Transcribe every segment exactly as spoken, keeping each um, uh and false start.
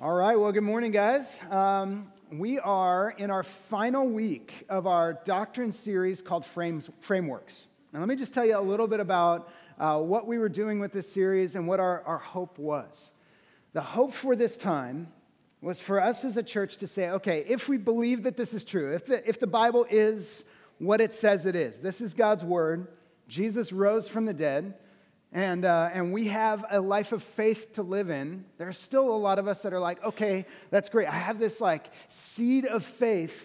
All right, well, good morning, guys. Um, we are in our final week of our doctrine series called Frames, Frameworks. And let me just tell you a little bit about uh, what we were doing with this series and what our, our hope was. The hope for this time was for us as a church to say, okay, if we believe that this is true, if the, if the Bible is what it says it is, this is God's word, Jesus rose from the dead, And uh, and we have a life of faith to live in. There's still a lot of us that are like, okay, that's great. I have this like seed of faith,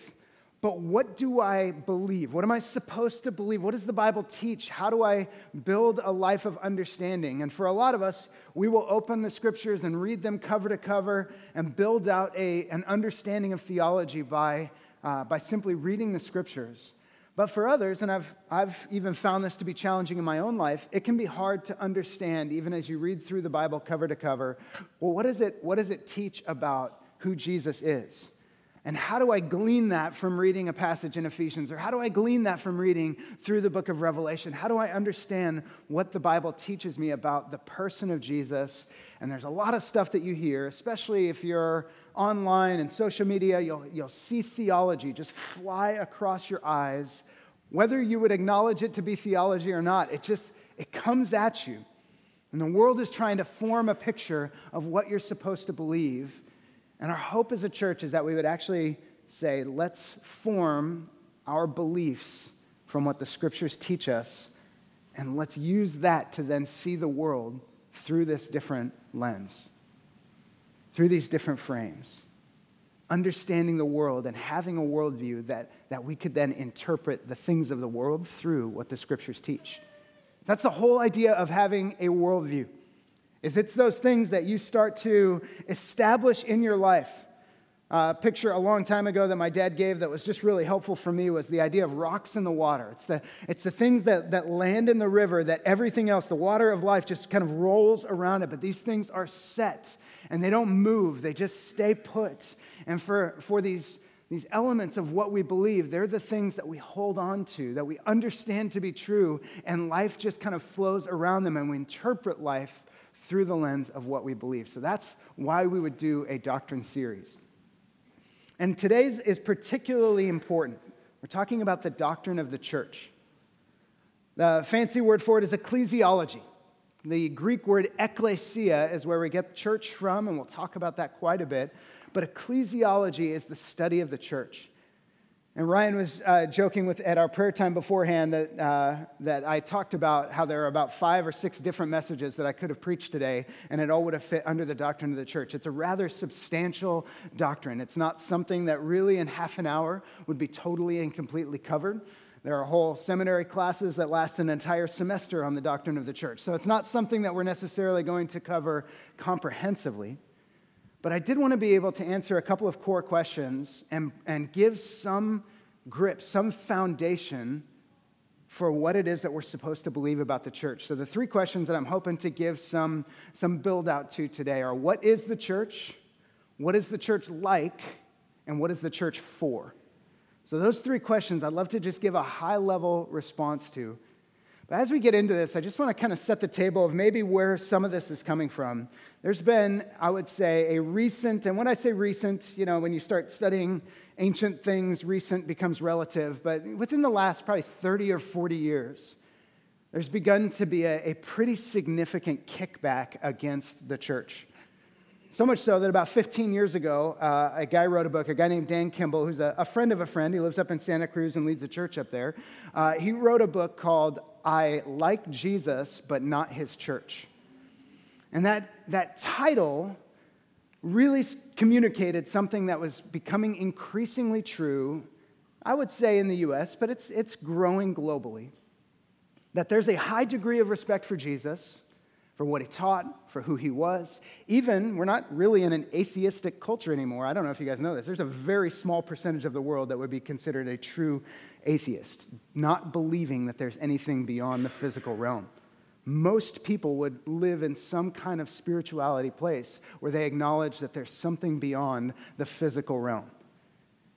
but what do I believe? What am I supposed to believe? What does the Bible teach? How do I build a life of understanding? And for a lot of us, we will open the scriptures and read them cover to cover and build out a an understanding of theology by uh, by simply reading the scriptures. But for others, and I've I've even found this to be challenging in my own life, it can be hard to understand, even as you read through the Bible cover to cover, well, what is it, what does it teach about who Jesus is? And how do I glean that from reading a passage in Ephesians? Or how do I glean that from reading through the book of Revelation? How do I understand what the Bible teaches me about the person of Jesus? And there's a lot of stuff that you hear, especially if you're online and social media, you'll, you'll see theology just fly across your eyes. Whether you would acknowledge it to be theology or not, it just, it comes at you. And the world is trying to form a picture of what you're supposed to believe. And our hope as a church is that we would actually say, let's form our beliefs from what the scriptures teach us, and let's use that to then see the world through this different lens, through these different frames, understanding the world and having a worldview that, that we could then interpret the things of the world through what the scriptures teach. That's the whole idea of having a worldview. Is it's those things that you start to establish in your life. A picture a long time ago that my dad gave that was just really helpful for me was the idea of rocks in the water. It's the it's the things that, that land in the river that everything else, the water of life, just kind of rolls around it. But these things are set and they don't move. They just stay put. And for, for these, these elements of what we believe, they're the things that we hold on to, that we understand to be true, and life just kind of flows around them, and we interpret life through the lens of what we believe. So that's why we would do a doctrine series. And today's is particularly important. We're talking about the doctrine of the church. The fancy word for it is ecclesiology. The Greek word ekklesia is where we get church from, and we'll talk about that quite a bit. But ecclesiology is the study of the church. And Ryan was uh, joking with at our prayer time beforehand that uh, that I talked about how there are about five or six different messages that I could have preached today, and it all would have fit under the doctrine of the church. It's a rather substantial doctrine. It's not something that really in half an hour would be totally and completely covered. There are whole seminary classes that last an entire semester on the doctrine of the church. So it's not something that we're necessarily going to cover comprehensively. But I did want to be able to answer a couple of core questions and, and give some grip, some foundation for what it is that we're supposed to believe about the church. So the three questions that I'm hoping to give some, some build out to today are, what is the church? What is the church like? And what is the church for? So those three questions I'd love to just give a high-level response to. But as we get into this, I just want to kind of set the table of maybe where some of this is coming from. There's been, I would say, a recent, and when I say recent, you know, when you start studying ancient things, recent becomes relative, but within the last probably thirty or forty years, there's begun to be a, a pretty significant kickback against the church. So much so that about fifteen years ago, uh, a guy wrote a book, a guy named Dan Kimball, who's a, a friend of a friend. He lives up in Santa Cruz and leads a church up there. Uh, he wrote a book called I Like Jesus, But Not His Church. And that, that title really communicated something that was becoming increasingly true, I would say in the U S, but it's it's growing globally, that there's a high degree of respect for Jesus, for what he taught, for who he was. Even, we're not really in an atheistic culture anymore. I don't know if you guys know this. There's a very small percentage of the world that would be considered a true atheist, not believing that there's anything beyond the physical realm. Most people would live in some kind of spirituality place where they acknowledge that there's something beyond the physical realm.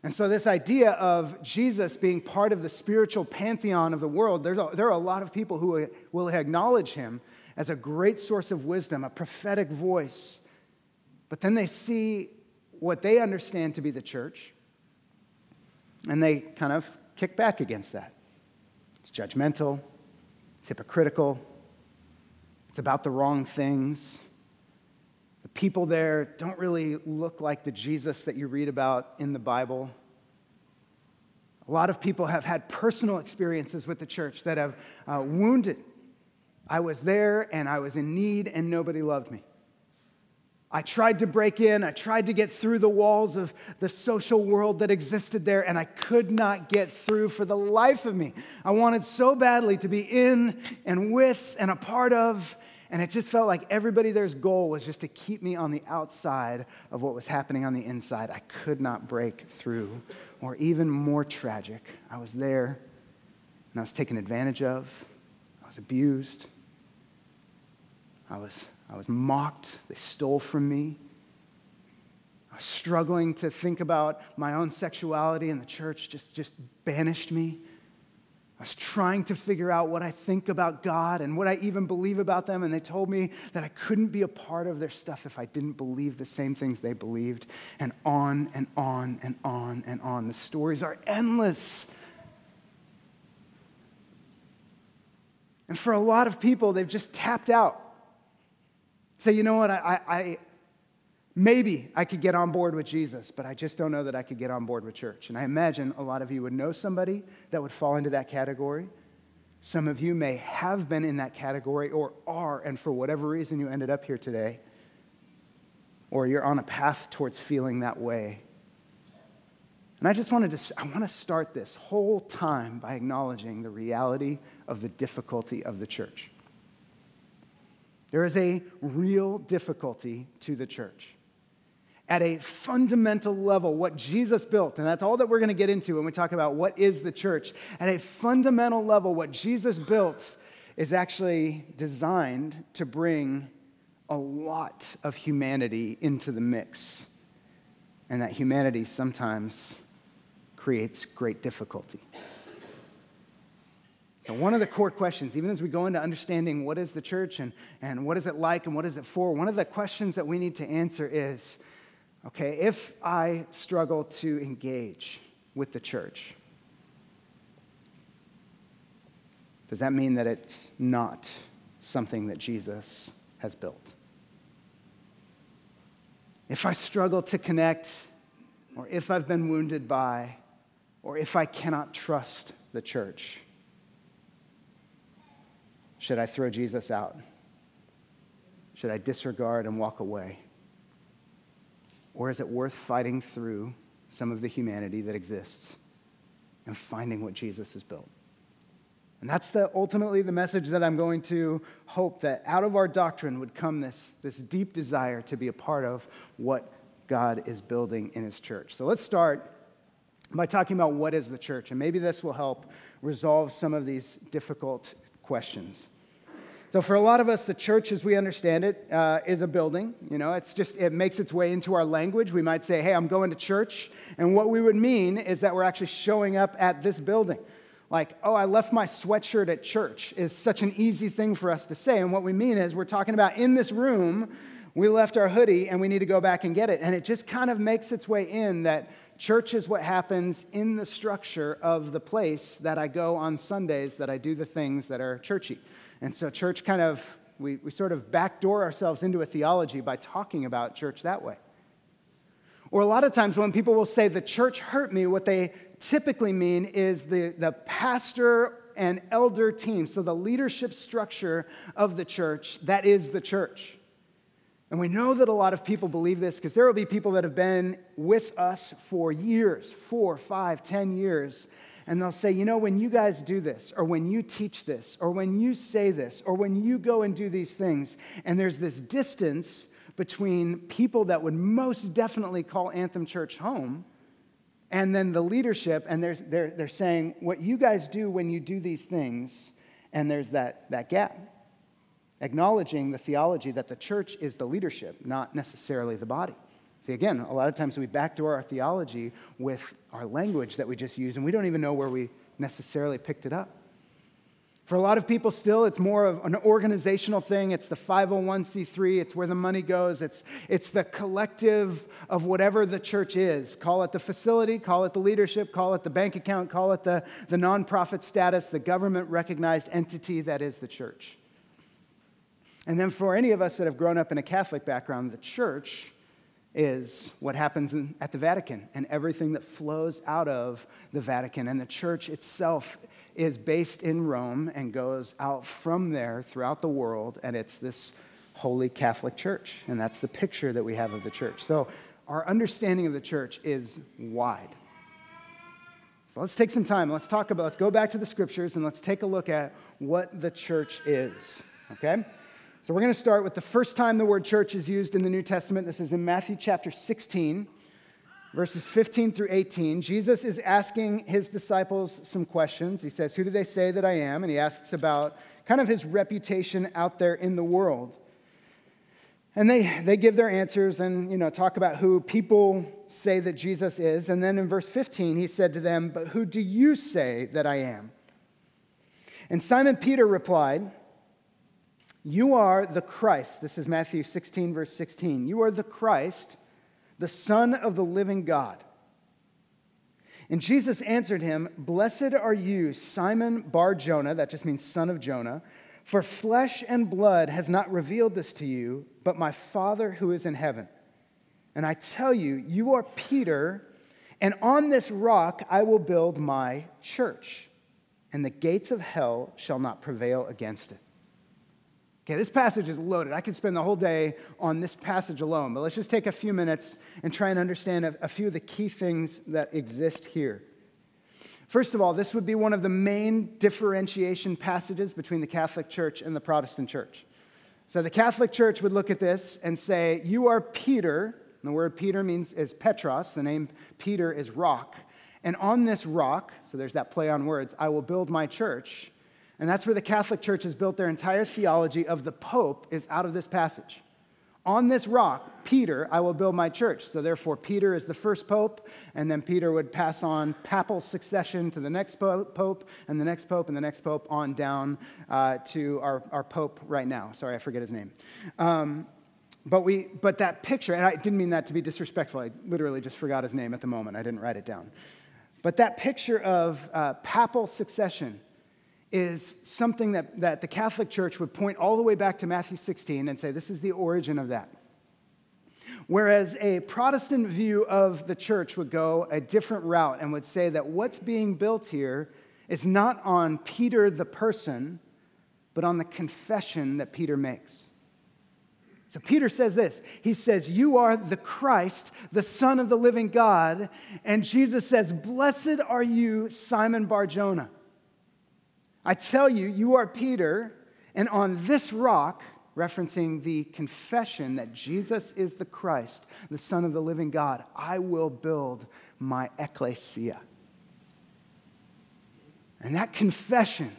And so this idea of Jesus being part of the spiritual pantheon of the world, there's a, there are a lot of people who will acknowledge him as a great source of wisdom, a prophetic voice. But then they see what they understand to be the church, and they kind of kick back against that. It's judgmental. It's hypocritical. It's about the wrong things. The people there don't really look like the Jesus that you read about in the Bible. A lot of people have had personal experiences with the church that have uh, wounded. I was there, and I was in need, and nobody loved me. I tried to break in. I tried to get through the walls of the social world that existed there, and I could not get through for the life of me. I wanted so badly to be in and with and a part of, and it just felt like everybody there's goal was just to keep me on the outside of what was happening on the inside. I could not break through. Or even more tragic, I was there, and I was taken advantage of. I was abused. I was... I was mocked. They stole from me. I was struggling to think about my own sexuality, and the church just, just banished me. I was trying to figure out what I think about God and what I even believe about them, and they told me that I couldn't be a part of their stuff if I didn't believe the same things they believed, and on and on and on and on. The stories are endless. And for a lot of people, they've just tapped out. Say, you know what, I, I, I maybe I could get on board with Jesus, but I just don't know that I could get on board with church. And I imagine a lot of you would know somebody that would fall into that category. Some of you may have been in that category or are, and for whatever reason you ended up here today, or you're on a path towards feeling that way. And I just wanted to, I want to start this whole time by acknowledging the reality of the difficulty of the church. There is a real difficulty to the church. At a fundamental level, what Jesus built, and that's all that we're going to get into when we talk about what is the church, at a fundamental level, what Jesus built is actually designed to bring a lot of humanity into the mix. And that humanity sometimes creates great difficulty. So one of the core questions, even as we go into understanding what is the church and, and what is it like and what is it for, one of the questions that we need to answer is, okay, if I struggle to engage with the church, does that mean that it's not something that Jesus has built? If I struggle to connect, or if I've been wounded by, or if I cannot trust the church, should I throw Jesus out? Should I disregard and walk away? Or is it worth fighting through some of the humanity that exists and finding what Jesus has built? And that's the, ultimately the message that I'm going to hope that out of our doctrine would come this, this deep desire to be a part of what God is building in his church. So let's start by talking about what is the church, and maybe this will help resolve some of these difficult questions. So for a lot of us, the church, as we understand it, uh, is a building. You know, it's just, it makes its way into our language. We might say, hey, I'm going to church. And what we would mean is that we're actually showing up at this building. Like, oh, I left my sweatshirt at church is such an easy thing for us to say. And what we mean is we're talking about in this room, we left our hoodie and we need to go back and get it. And it just kind of makes its way in that church is what happens in the structure of the place that I go on Sundays, that I do the things that are churchy. And so church kind of, we, we sort of backdoor ourselves into a theology by talking about church that way. Or a lot of times when people will say the church hurt me, what they typically mean is the, the pastor and elder team, so the leadership structure of the church, that is the church. And we know that a lot of people believe this because there will be people that have been with us for years, four, five, ten years, and they'll say, you know, when you guys do this, or when you teach this, or when you say this, or when you go and do these things, and there's this distance between people that would most definitely call Anthem Church home, and then the leadership, and they're, they're, they're saying, what you guys do when you do these things, and there's that, that gap. Acknowledging the theology that the church is the leadership, not necessarily the body. See, again, a lot of times we backdoor our theology with our language that we just use, and we don't even know where we necessarily picked it up. For a lot of people still, it's more of an organizational thing. It's the five oh one c three. It's where the money goes. It's, it's the collective of whatever the church is. Call it the facility, call it the leadership, call it the bank account, call it the, the nonprofit status, the government-recognized entity that is the church. And then for any of us that have grown up in a Catholic background, the church is what happens in, at the Vatican and everything that flows out of the Vatican. And the church itself is based in Rome and goes out from there throughout the world, and it's this holy Catholic church, and that's the picture that we have of the church. So our understanding of the church is wide. So let's take some time. Let's talk about, let's go back to the scriptures, and let's take a look at what the church is, okay? So we're going to start with the first time the word church is used in the New Testament. This is in Matthew chapter sixteen. Verses fifteen through eighteen, Jesus is asking his disciples some questions. He says, who do they say that I am? And he asks about kind of his reputation out there in the world. And they, they give their answers and, you know, talk about who people say that Jesus is. And then in verse fifteen, he said to them, but who do you say that I am? And Simon Peter replied, you are the Christ. This is Matthew sixteen, verse sixteen. You are the Christ, the Son of the living God. And Jesus answered him, blessed are you, Simon Bar-Jonah, that just means son of Jonah, for flesh and blood has not revealed this to you, but my Father who is in heaven. And I tell you, you are Peter, and on this rock I will build my church, and the gates of hell shall not prevail against it. Okay, this passage is loaded. I could spend the whole day on this passage alone, but let's just take a few minutes and try and understand a, a few of the key things that exist here. First of all, this would be one of the main differentiation passages between the Catholic Church and the Protestant Church. So the Catholic Church would look at this and say, you are Peter, and the word Peter means is Petros, the name Peter is rock, and on this rock, so there's that play on words, I will build my church. And that's where the Catholic Church has built their entire theology of the Pope is out of this passage. On this rock, Peter, I will build my church. So therefore, Peter is the first Pope, and then Peter would pass on papal succession to the next Pope, and the next Pope, and the next Pope, on down uh, to our, our Pope right now. Sorry, I forget his name. Um, but we, but that picture, and I didn't mean that to be disrespectful. I literally just forgot his name at the moment. I didn't write it down. But that picture of uh, papal succession is something that, that the Catholic Church would point all the way back to Matthew sixteen and say, this is the origin of that. Whereas a Protestant view of the church would go a different route and would say that what's being built here is not on Peter the person, but on the confession that Peter makes. So Peter says this. He says, you are the Christ, the Son of the living God. And Jesus says, blessed are you, Simon Bar-Jonah. I tell you, you are Peter, and on this rock, referencing the confession that Jesus is the Christ, the Son of the living God, I will build my ecclesia. And that confession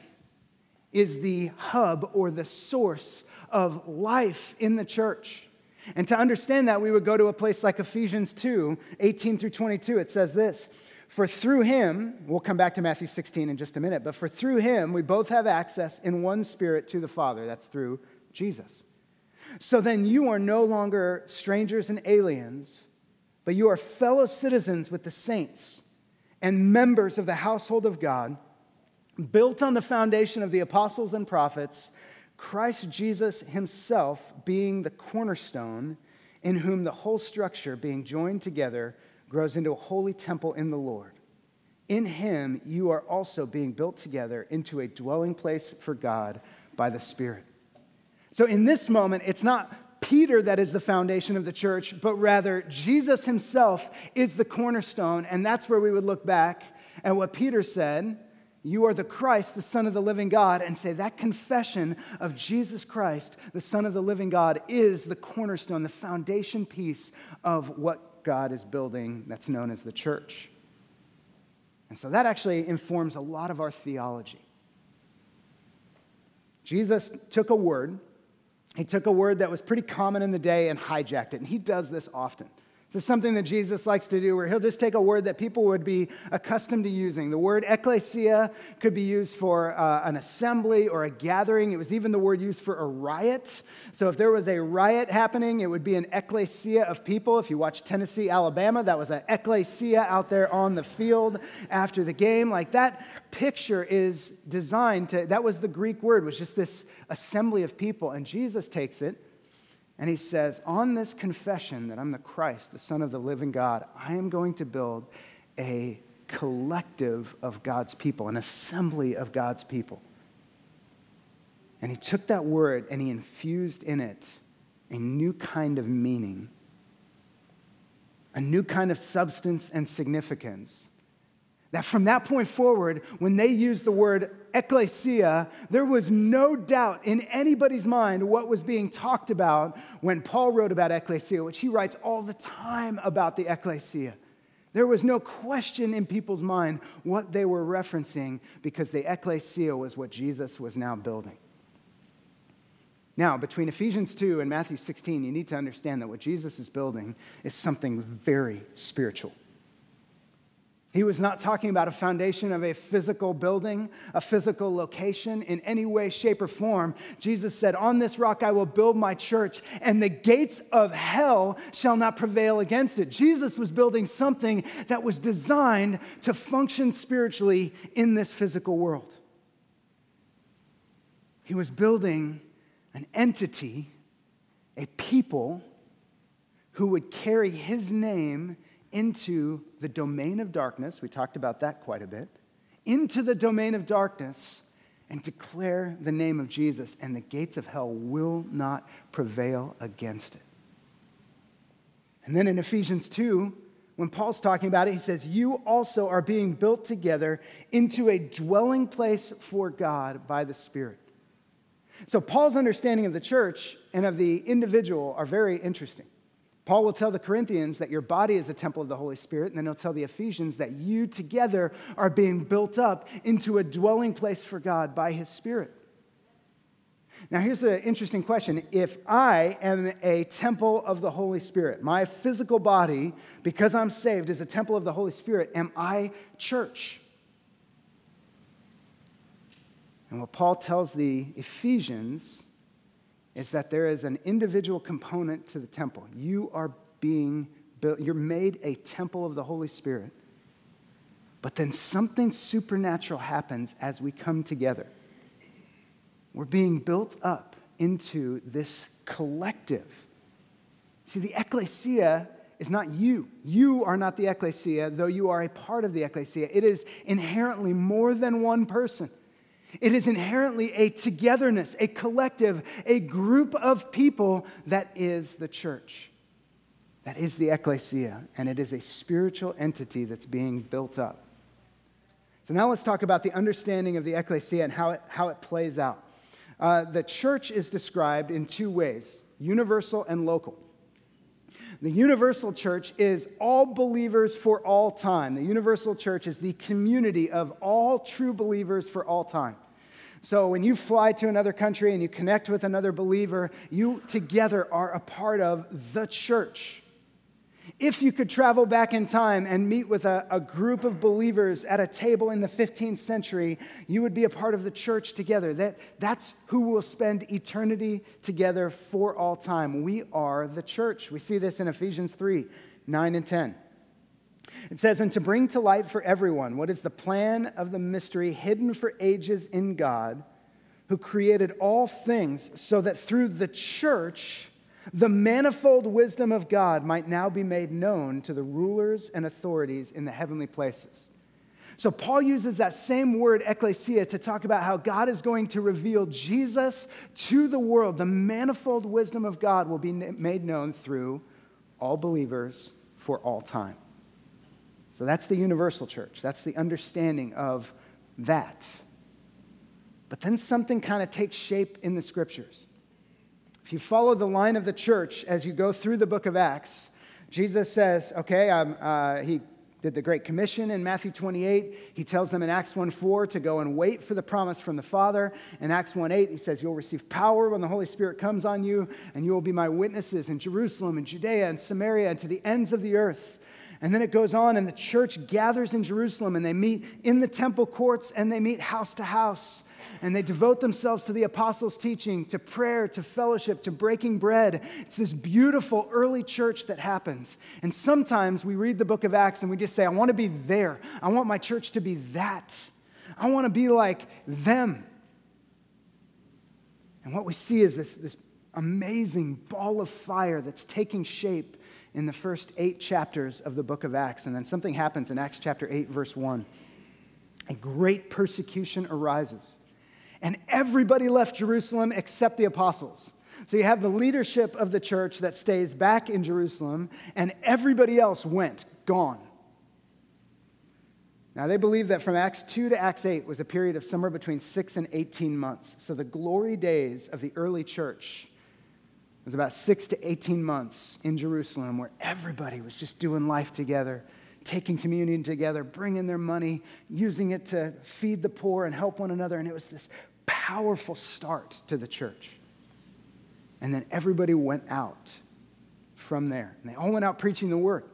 is the hub or the source of life in the church. And to understand that, we would go to a place like Ephesians two, eighteen through twenty-two. It says this. For through him, we'll come back to Matthew sixteen in just a minute, but for through him, we both have access in one spirit to the Father. That's through Jesus. So then you are no longer strangers and aliens, but you are fellow citizens with the saints and members of the household of God, built on the foundation of the apostles and prophets, Christ Jesus himself being the cornerstone, in whom the whole structure being joined together grows into a holy temple in the Lord. In him, you are also being built together into a dwelling place for God by the Spirit. So in this moment, it's not Peter that is the foundation of the church, but rather Jesus himself is the cornerstone, and that's where we would look back at what Peter said, you are the Christ, the Son of the living God, and say that confession of Jesus Christ, the Son of the living God, is the cornerstone, the foundation piece of what God is building that's known as the church. And so that actually informs a lot of our theology. Jesus took a word. He took a word that was pretty common in the day and hijacked it. And he does this often. This is something that Jesus likes to do, where he'll just take a word that people would be accustomed to using. The word ecclesia could be used for uh, an assembly or a gathering. It was even the word used for a riot. So if there was a riot happening, it would be an ecclesia of people. If you watch Tennessee, Alabama, that was an ecclesia out there on the field after the game. Like that picture is designed to, that was the Greek word, was just this assembly of people. And Jesus takes it. And he says, on this confession that I'm the Christ, the Son of the living God, I am going to build a collective of God's people, an assembly of God's people. And he took that word and he infused in it a new kind of meaning, a new kind of substance and significance. That from that point forward, when they used the word ecclesia, there was no doubt in anybody's mind what was being talked about when Paul wrote about ecclesia, which he writes all the time about the ecclesia. There was no question in people's mind what they were referencing, because the ecclesia was what Jesus was now building. Now, between Ephesians two and Matthew sixteen, you need to understand that what Jesus is building is something very spiritual. He was not talking about a foundation of a physical building, a physical location in any way, shape, or form. Jesus said, on this rock I will build my church, and the gates of hell shall not prevail against it. Jesus was building something that was designed to function spiritually in this physical world. He was building an entity, a people who would carry his name into the domain of darkness. We talked about that quite a bit. Into the domain of darkness and declare the name of Jesus, and the gates of hell will not prevail against it. And then in Ephesians two, when Paul's talking about it, he says, you also are being built together into a dwelling place for God by the Spirit. So Paul's understanding of the church and of the individual are very interesting. Paul will tell the Corinthians that your body is a temple of the Holy Spirit, and then he'll tell the Ephesians that you together are being built up into a dwelling place for God by his Spirit. Now, here's an interesting question. If I am a temple of the Holy Spirit, my physical body, because I'm saved, is a temple of the Holy Spirit, am I church? And what Paul tells the Ephesians is that there is an individual component to the temple. You are being built, you're made a temple of the Holy Spirit, but then something supernatural happens as we come together. We're being built up into this collective. See, the ecclesia is not you. You are not the ecclesia, though you are a part of the ecclesia. It is inherently more than one person. It is inherently a togetherness, a collective, a group of people that is the church, that is the ecclesia, and it is a spiritual entity that's being built up. So now let's talk about the understanding of the ecclesia and how it, how it plays out. Uh, the church is described in two ways, universal and local. The universal church is all believers for all time. The universal church is the community of all true believers for all time. So when you fly to another country and you connect with another believer, you together are a part of the church. If you could travel back in time and meet with a, a group of believers at a table in the fifteenth century, you would be a part of the church together. That, that's who will spend eternity together for all time. We are the church. We see this in Ephesians three, nine and ten. It says, and to bring to light for everyone what is the plan of the mystery hidden for ages in God, who created all things, so that through the church the manifold wisdom of God might now be made known to the rulers and authorities in the heavenly places. So Paul uses that same word, ecclesia, to talk about how God is going to reveal Jesus to the world. The manifold wisdom of God will be made known through all believers for all time. So that's the universal church. That's the understanding of that. But then something kind of takes shape in the scriptures. If you follow the line of the church as you go through the book of Acts, Jesus says, okay, I'm, uh, he did the Great Commission in Matthew twenty-eight. He tells them in Acts one four to go and wait for the promise from the Father. In Acts one eight, he says, you'll receive power when the Holy Spirit comes on you, and you will be my witnesses in Jerusalem and Judea and Samaria and to the ends of the earth. And then it goes on, and the church gathers in Jerusalem, and they meet in the temple courts, and they meet house to house. And they devote themselves to the apostles' teaching, to prayer, to fellowship, to breaking bread. It's this beautiful early church that happens. And sometimes we read the book of Acts and we just say, I want to be there. I want my church to be that. I want to be like them. And what we see is this, this amazing ball of fire that's taking shape in the first eight chapters of the book of Acts. And then something happens in Acts chapter eight, verse one. A great persecution arises. And everybody left Jerusalem except the apostles. So you have the leadership of the church that stays back in Jerusalem, and everybody else went, gone. Now they believe that from Acts two to Acts eight was a period of somewhere between six and eighteen months. So the glory days of the early church was about six to eighteen months in Jerusalem, where everybody was just doing life together, taking communion together, bringing their money, using it to feed the poor and help one another. And it was this powerful start to the church. And then everybody went out from there. And they all went out preaching the word.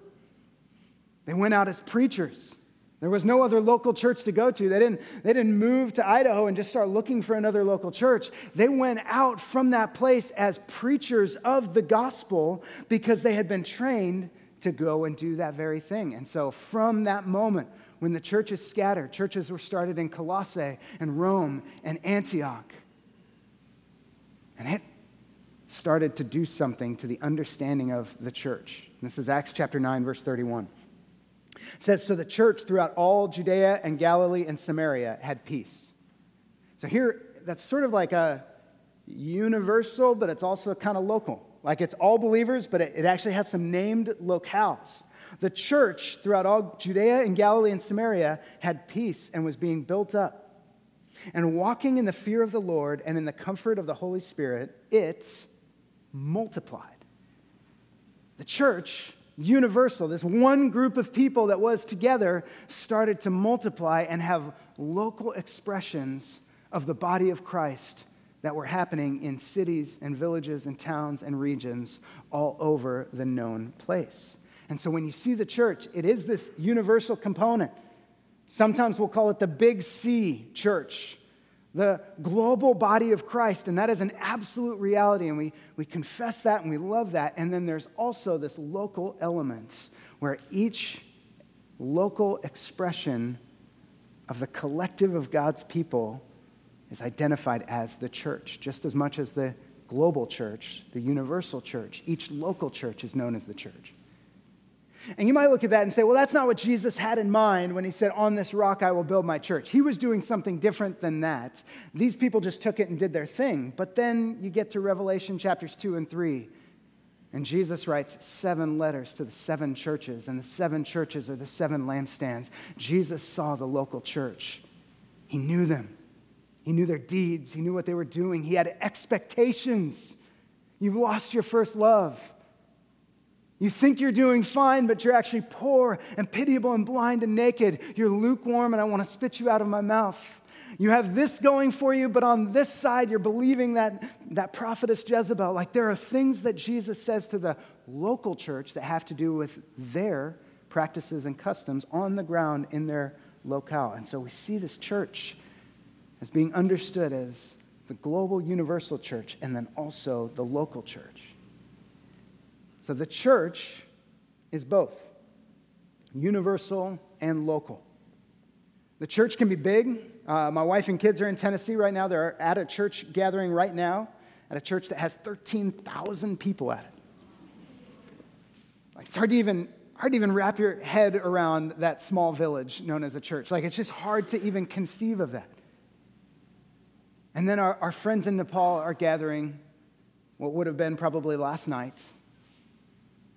They went out as preachers. There was no other local church to go to. They didn't, they didn't move to Idaho and just start looking for another local church. They went out from that place as preachers of the gospel because they had been trained to go and do that very thing. And so from that moment, when the churches scattered, churches were started in Colossae and Rome and Antioch. And it started to do something to the understanding of the church. And this is Acts chapter nine, verse thirty-one. It says, so the church throughout all Judea and Galilee and Samaria had peace. So here, that's sort of like a universal, but it's also kind of local. Like it's all believers, but it actually has some named locales. The church throughout all Judea and Galilee and Samaria had peace and was being built up. And walking in the fear of the Lord and in the comfort of the Holy Spirit, it multiplied. The church, universal, this one group of people that was together, started to multiply and have local expressions of the body of Christ that were happening in cities and villages and towns and regions all over the known place. And so when you see the church, it is this universal component. Sometimes we'll call it the Big C church, the global body of Christ, and that is an absolute reality, and we, we confess that and we love that. And then there's also this local element where each local expression of the collective of God's people is identified as the church, just as much as the global church, the universal church. Each local church is known as the church. And you might look at that and say, well, that's not what Jesus had in mind when he said, on this rock I will build my church. He was doing something different than that. These people just took it and did their thing. But then you get to Revelation chapters two and three, and Jesus writes seven letters to the seven churches, and the seven churches are the seven lampstands. Jesus saw the local church. He knew them. He knew their deeds. He knew what they were doing. He had expectations. You've lost your first love. You think you're doing fine, but you're actually poor and pitiable and blind and naked. You're lukewarm, and I want to spit you out of my mouth. You have this going for you, but on this side, you're believing that, that prophetess Jezebel. Like, there are things that Jesus says to the local church that have to do with their practices and customs on the ground in their locale. And so we see this church as being understood as the global universal church and then also the local church. So the church is both universal and local. The church can be big. Uh, my wife and kids are in Tennessee right now. They're at a church gathering right now at a church that has thirteen thousand people at it. It's hard to even... Hard to even wrap your head around that small village known as a church. Like, it's just hard to even conceive of that. And then our, our friends in Nepal are gathering what would have been probably last night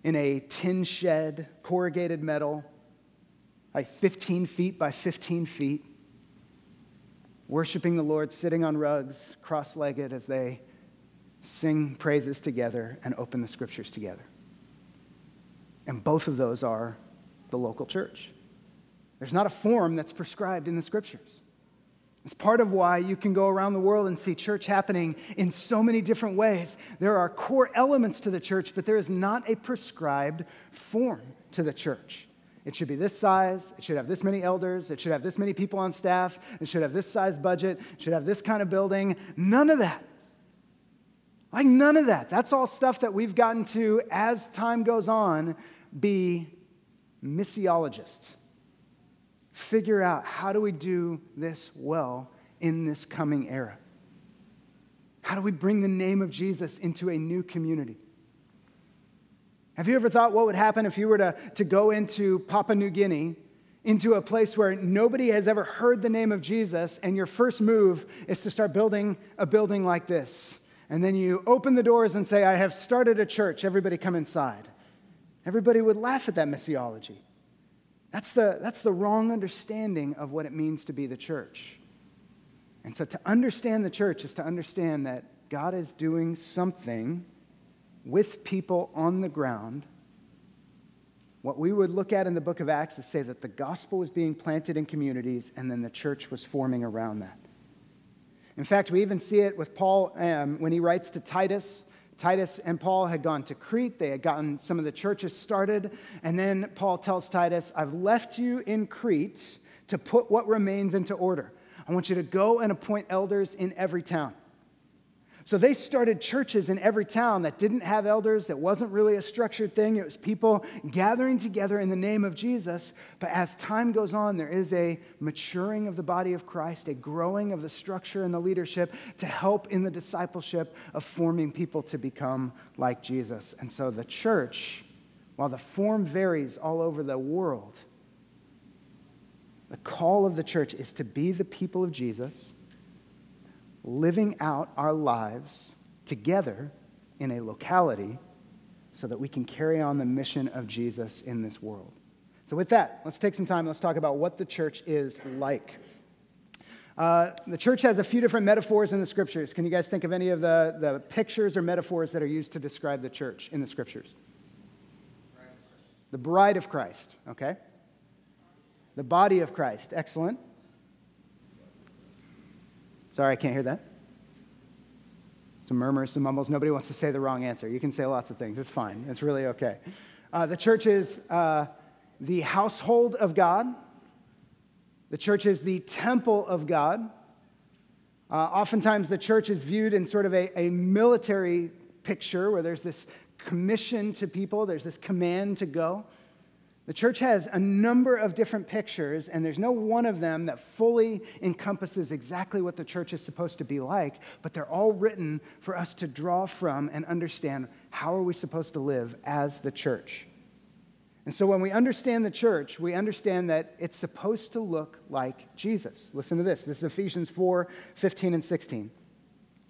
in a tin shed, corrugated metal, like fifteen feet by fifteen feet, worshiping the Lord, sitting on rugs, cross-legged as they sing praises together and open the scriptures together. And both of those are the local church. There's not a form that's prescribed in the Scriptures. It's part of why you can go around the world and see church happening in so many different ways. There are core elements to the church, but there is not a prescribed form to the church. It should be this size. It should have this many elders. It should have this many people on staff. It should have this size budget. It should have this kind of building. None of that. Like none of that. That's all stuff that we've gotten to, as time goes on, be missiologists. Figure out, how do we do this well in this coming era? How do we bring the name of Jesus into a new community? Have you ever thought what would happen if you were to, to go into Papua New Guinea, into a place where nobody has ever heard the name of Jesus, and your first move is to start building a building like this? And then you open the doors and say, I have started a church. Everybody come inside. Everybody would laugh at that missiology. That's the, that's the wrong understanding of what it means to be the church. And so to understand the church is to understand that God is doing something with people on the ground. What we would look at in the book of Acts is say that the gospel was being planted in communities and then the church was forming around that. In fact, we even see it with Paul um, when he writes to Titus. Titus and Paul had gone to Crete. They had gotten some of the churches started. And then Paul tells Titus, I've left you in Crete to put what remains into order. I want you to go and appoint elders in every town. So they started churches in every town that didn't have elders, that wasn't really a structured thing. It was people gathering together in the name of Jesus. But as time goes on, there is a maturing of the body of Christ, a growing of the structure and the leadership to help in the discipleship of forming people to become like Jesus. And so the church, while the form varies all over the world, the call of the church is to be the people of Jesus, living out our lives together in a locality so that we can carry on the mission of Jesus in this world. So with that, let's take some time. Let's talk about what the church is like. Uh, the church has a few different metaphors in the Scriptures. Can you guys think of any of the, the pictures or metaphors that are used to describe the church in the Scriptures? The bride of Christ, okay. The body of Christ, excellent. Sorry, I can't hear that. Some murmurs, some mumbles. Nobody wants to say the wrong answer. You can say lots of things. It's fine. It's really okay. Uh, the church is uh, the household of God. The church is the temple of God. Uh, oftentimes, the church is viewed in sort of a, a military picture where there's this commission to people. There's this command to go. The church has a number of different pictures, and there's no one of them that fully encompasses exactly what the church is supposed to be like, but they're all written for us to draw from and understand how are we supposed to live as the church. And so when we understand the church, we understand that it's supposed to look like Jesus. Listen to this. This is Ephesians four fifteen and sixteen.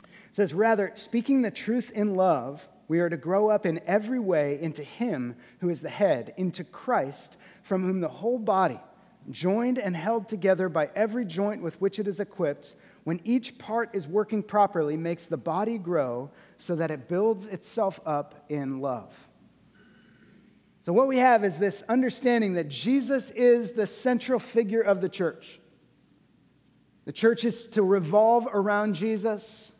It says, rather, speaking the truth in love, we are to grow up in every way into him who is the head, into Christ, from whom the whole body, joined and held together by every joint with which it is equipped, when each part is working properly, makes the body grow so that it builds itself up in love. So what we have is this understanding that Jesus is the central figure of the church. The church is to revolve around Jesus.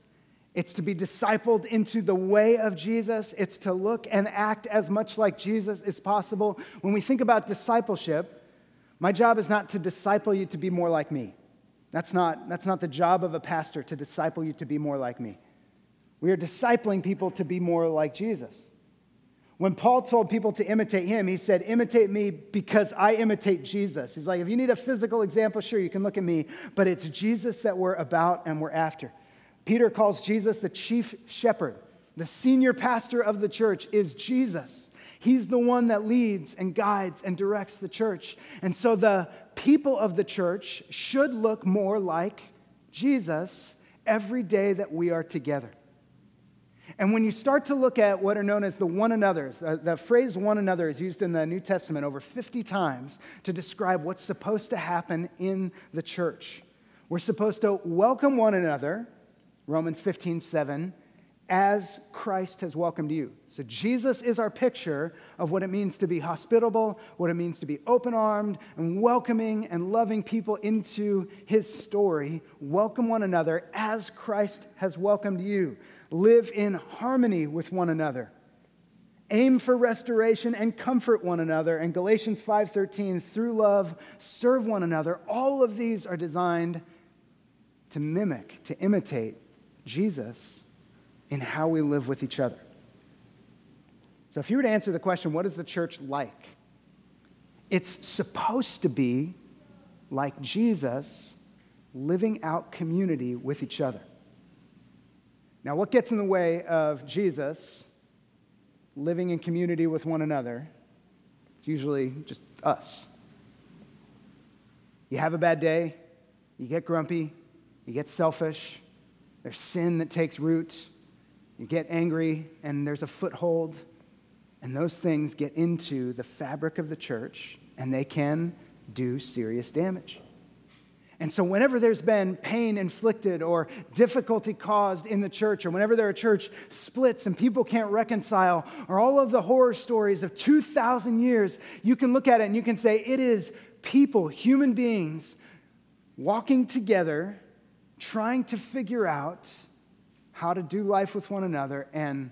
It's to be discipled into the way of Jesus. It's to look and act as much like Jesus as possible. When we think about discipleship, my job is not to disciple you to be more like me. That's not, that's not the job of a pastor, to disciple you to be more like me. We are discipling people to be more like Jesus. When Paul told people to imitate him, he said, imitate me because I imitate Jesus. He's like, if you need a physical example, sure, you can look at me, but it's Jesus that we're about and we're after. Peter calls Jesus the chief shepherd. The senior pastor of the church is Jesus. He's the one that leads and guides and directs the church. And so the people of the church should look more like Jesus every day that we are together. And when you start to look at what are known as the one another's, uh, the phrase one another is used in the New Testament over fifty times to describe what's supposed to happen in the church. We're supposed to welcome one another, Romans fifteen seven, as Christ has welcomed you. So Jesus is our picture of what it means to be hospitable, what it means to be open-armed and welcoming and loving people into his story. Welcome one another as Christ has welcomed you. Live in harmony with one another. Aim for restoration and comfort one another. And Galatians five thirteen, through love, serve one another. All of these are designed to mimic, to imitate Jesus in how we live with each other. So if you were to answer the question, what is the church like? It's supposed to be like Jesus, living out community with each other. Now, what gets in the way of Jesus living in community with one another? It's usually just us. You have a bad day, you get grumpy, you get selfish, there's sin that takes root, you get angry, and there's a foothold, and those things get into the fabric of the church, and they can do serious damage. And so whenever there's been pain inflicted or difficulty caused in the church, or whenever there are church splits and people can't reconcile, or all of the horror stories of two thousand years, you can look at it and you can say it is people, human beings, walking together, trying to figure out how to do life with one another, and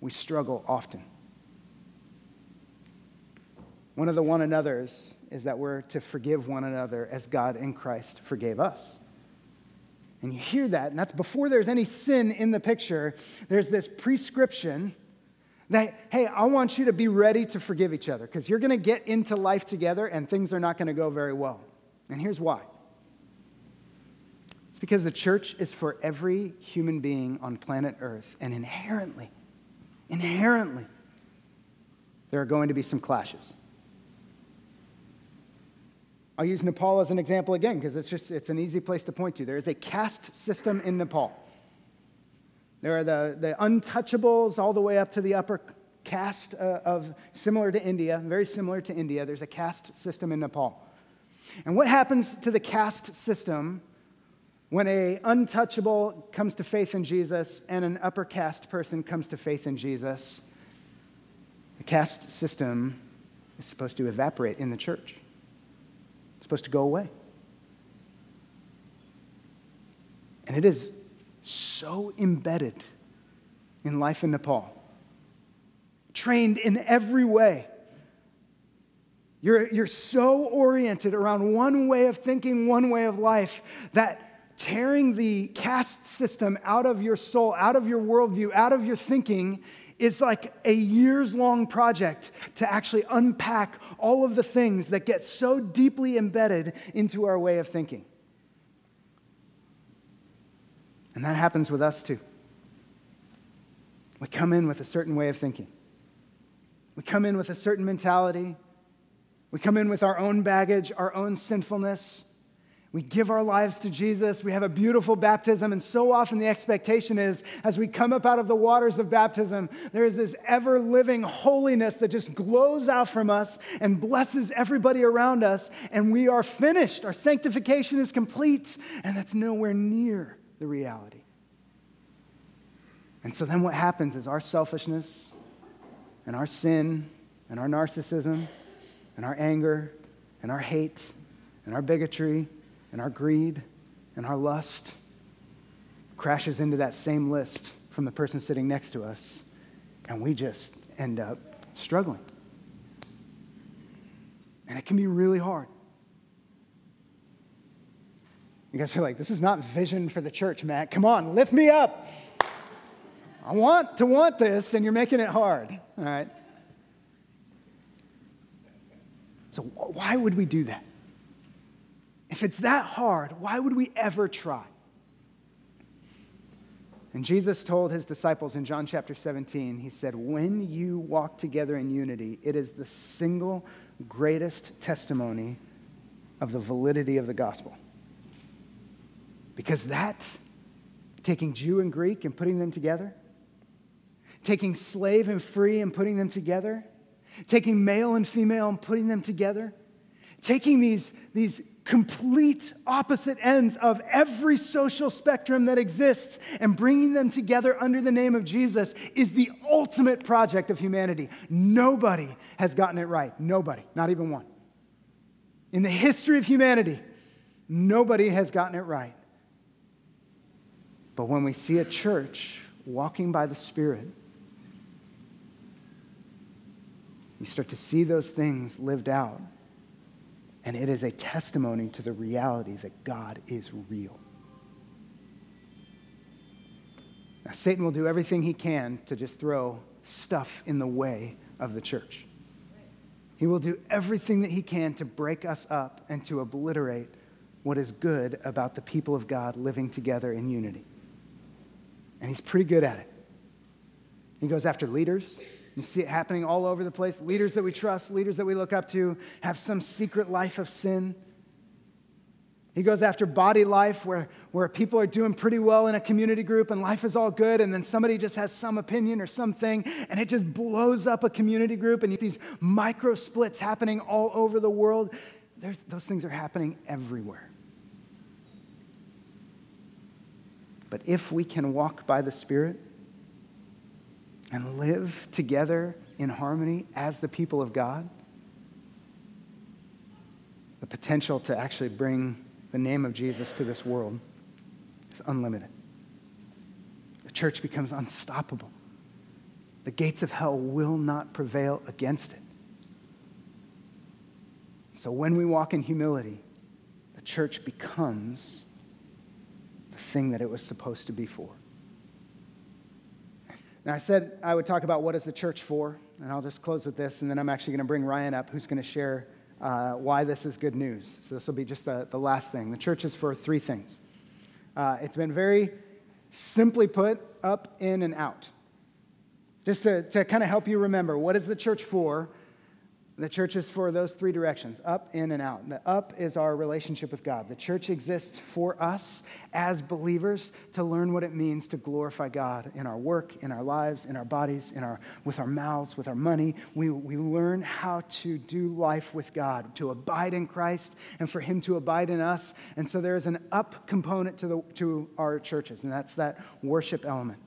we struggle often. One of the one another's is that we're to forgive one another as God in Christ forgave us. And you hear that, and that's before there's any sin in the picture. There's this prescription that, hey, I want you to be ready to forgive each other, because you're going to get into life together and things are not going to go very well. And here's why. It's because the church is for every human being on planet Earth, and inherently, inherently, there are going to be some clashes. I'll use Nepal as an example again, because it's just it's an easy place to point to. There is a caste system in Nepal. There are the, the untouchables all the way up to the upper caste uh, of similar to India, very similar to India. There's a caste system in Nepal. And what happens to the caste system when an untouchable comes to faith in Jesus and an upper caste person comes to faith in Jesus? The caste system is supposed to evaporate in the church. Supposed to go away. And it is so embedded in life in Nepal. Trained in every way. You're, you're so oriented around one way of thinking, one way of life, that tearing the caste system out of your soul, out of your worldview, out of your thinking is like a years-long project to actually unpack all of the things that get so deeply embedded into our way of thinking. And that happens with us too. We come in with a certain way of thinking. We come in with a certain mentality. We come in with our own baggage, our own sinfulness. We give our lives to Jesus. We have a beautiful baptism. And so often the expectation is, as we come up out of the waters of baptism, there is this ever-living holiness that just glows out from us and blesses everybody around us. And we are finished. Our sanctification is complete. And that's nowhere near the reality. And so then what happens is our selfishness and our sin and our narcissism and our anger and our hate and our bigotry and our greed and our lust crashes into that same list from the person sitting next to us, and we just end up struggling. And it can be really hard. You guys are like, this is not vision for the church, Matt. Come on, lift me up. I want to want this, and you're making it hard. All right. So why would we do that? If it's that hard, why would we ever try? And Jesus told his disciples in John chapter seventeen, he said, when you walk together in unity, it is the single greatest testimony of the validity of the gospel. Because that, taking Jew and Greek and putting them together, taking slave and free and putting them together, taking male and female and putting them together, taking these, these complete opposite ends of every social spectrum that exists, and bringing them together under the name of Jesus is the ultimate project of humanity. Nobody has gotten it right. Nobody, not even one. In the history of humanity, nobody has gotten it right. But when we see a church walking by the Spirit, we start to see those things lived out. And it is a testimony to the reality that God is real. Now, Satan will do everything he can to just throw stuff in the way of the church. He will do everything that he can to break us up and to obliterate what is good about the people of God living together in unity. And he's pretty good at it. He goes after leaders. You see it happening all over the place. Leaders that we trust, leaders that we look up to, have some secret life of sin. He goes after body life where, where people are doing pretty well in a community group and life is all good, and then somebody just has some opinion or something, and it just blows up a community group, and you get these micro splits happening all over the world. There's, those things are happening everywhere. But if we can walk by the Spirit and live together in harmony as the people of God, the potential to actually bring the name of Jesus to this world is unlimited. The church becomes unstoppable. The gates of hell will not prevail against it. So when we walk in humility, the church becomes the thing that it was supposed to be for. Now, I said I would talk about what is the church for, and I'll just close with this, and then I'm actually going to bring Ryan up, who's going to share uh, why this is good news. So this will be just the, the last thing. The church is for three things. Uh, it's been very simply put, up, in, and out. Just to, to kind of help you remember, what is the church for? The church is for those three directions, up, in, and out. The up is our relationship with God. The church exists for us as believers to learn what it means to glorify God in our work, in our lives, in our bodies, in our with our mouths, with our money. We, we learn how to do life with God, to abide in Christ, and for Him to abide in us. And so there is an up component to the to our churches, and that's that worship element.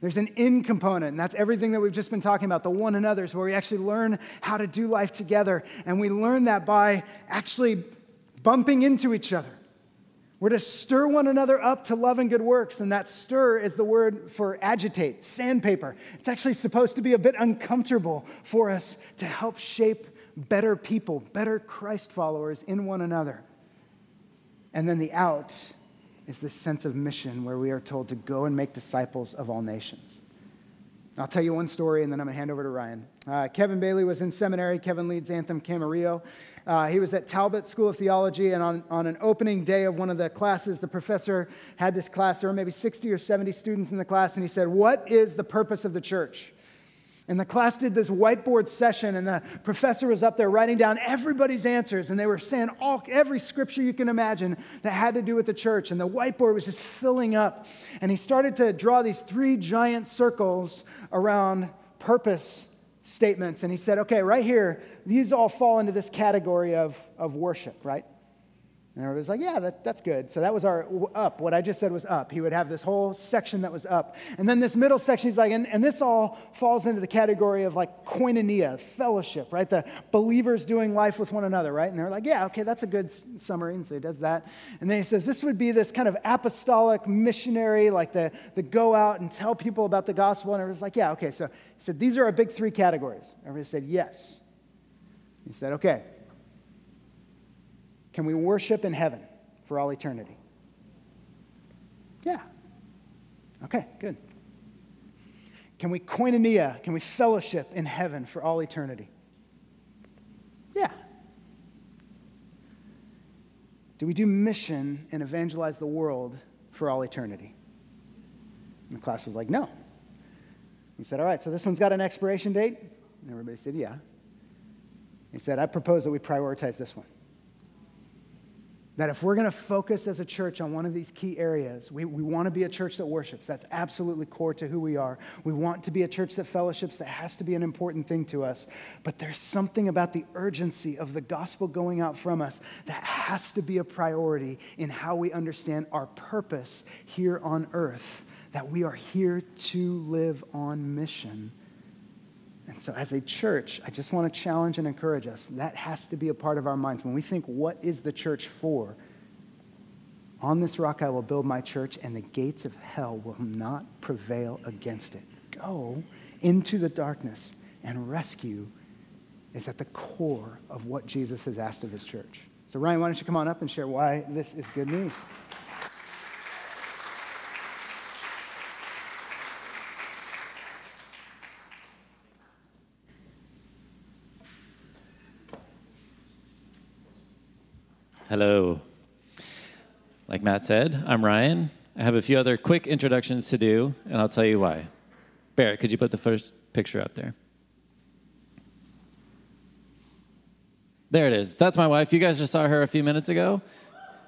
There's an in component, and that's everything that we've just been talking about, the one another's, where we actually learn how to do life together, and we learn that by actually bumping into each other. We're to stir one another up to love and good works, and that stir is the word for agitate, sandpaper. It's actually supposed to be a bit uncomfortable for us to help shape better people, better Christ followers in one another. And then the out is this sense of mission where we are told to go and make disciples of all nations. I'll tell you one story, and then I'm going to hand over to Ryan. Uh, Kevin Bailey was in seminary. Kevin leads Anthem Camarillo. Uh, he was at Talbot School of Theology, and on, on an opening day of one of the classes, the professor had this class. There were maybe sixty or seventy students in the class, and he said, "What is the purpose of the church?" And the class did this whiteboard session, and the professor was up there writing down everybody's answers, and they were saying all every scripture you can imagine that had to do with the church, and the whiteboard was just filling up. And he started to draw these three giant circles around purpose statements, and he said, "Okay, right here, these all fall into this category of, of worship, right?" And everybody was like, "Yeah, that, that's good." So that was our up. What I just said was up. He would have this whole section that was up. And then this middle section, he's like, and, and this all falls into the category of like koinonia, fellowship, right? The believers doing life with one another, right? And they're like, "Yeah, okay, that's a good summary." And so he does that. And then he says, "This would be this kind of apostolic missionary, like the, the go out and tell people about the gospel." And everybody's like, "Yeah, okay." So he said, "These are our big three categories." Everybody said, "Yes." He said, "Okay. Can we worship in heaven for all eternity?" "Yeah." "Okay, good." "Can we koinonia, can we fellowship in heaven for all eternity?" "Yeah." "Do we do mission and evangelize the world for all eternity?" And the class was like, "No." He said, "All right, so this one's got an expiration date?" And everybody said, "Yeah." He said, "I propose that we prioritize this one." that if we're going to focus as a church on one of these key areas, we, we want to be a church that worships. That's absolutely core to who we are. We want to be a church that fellowships. That has to be an important thing to us. But there's something about the urgency of the gospel going out from us that has to be a priority in how we understand our purpose here on earth, that we are here to live on mission. And so as a church, I just want to challenge and encourage us. That has to be a part of our minds. When we think, what is the church for? On this rock I will build my church, and the gates of hell will not prevail against it. Go into the darkness and rescue is at the core of what Jesus has asked of his church. So Ryan, why don't you come on up and share why this is good news? Hello. Like Matt said, I'm Ryan. I have a few other quick introductions to do, and I'll tell you why. Barrett, could you put the first picture up there? There it is. That's my wife. You guys just saw her a few minutes ago.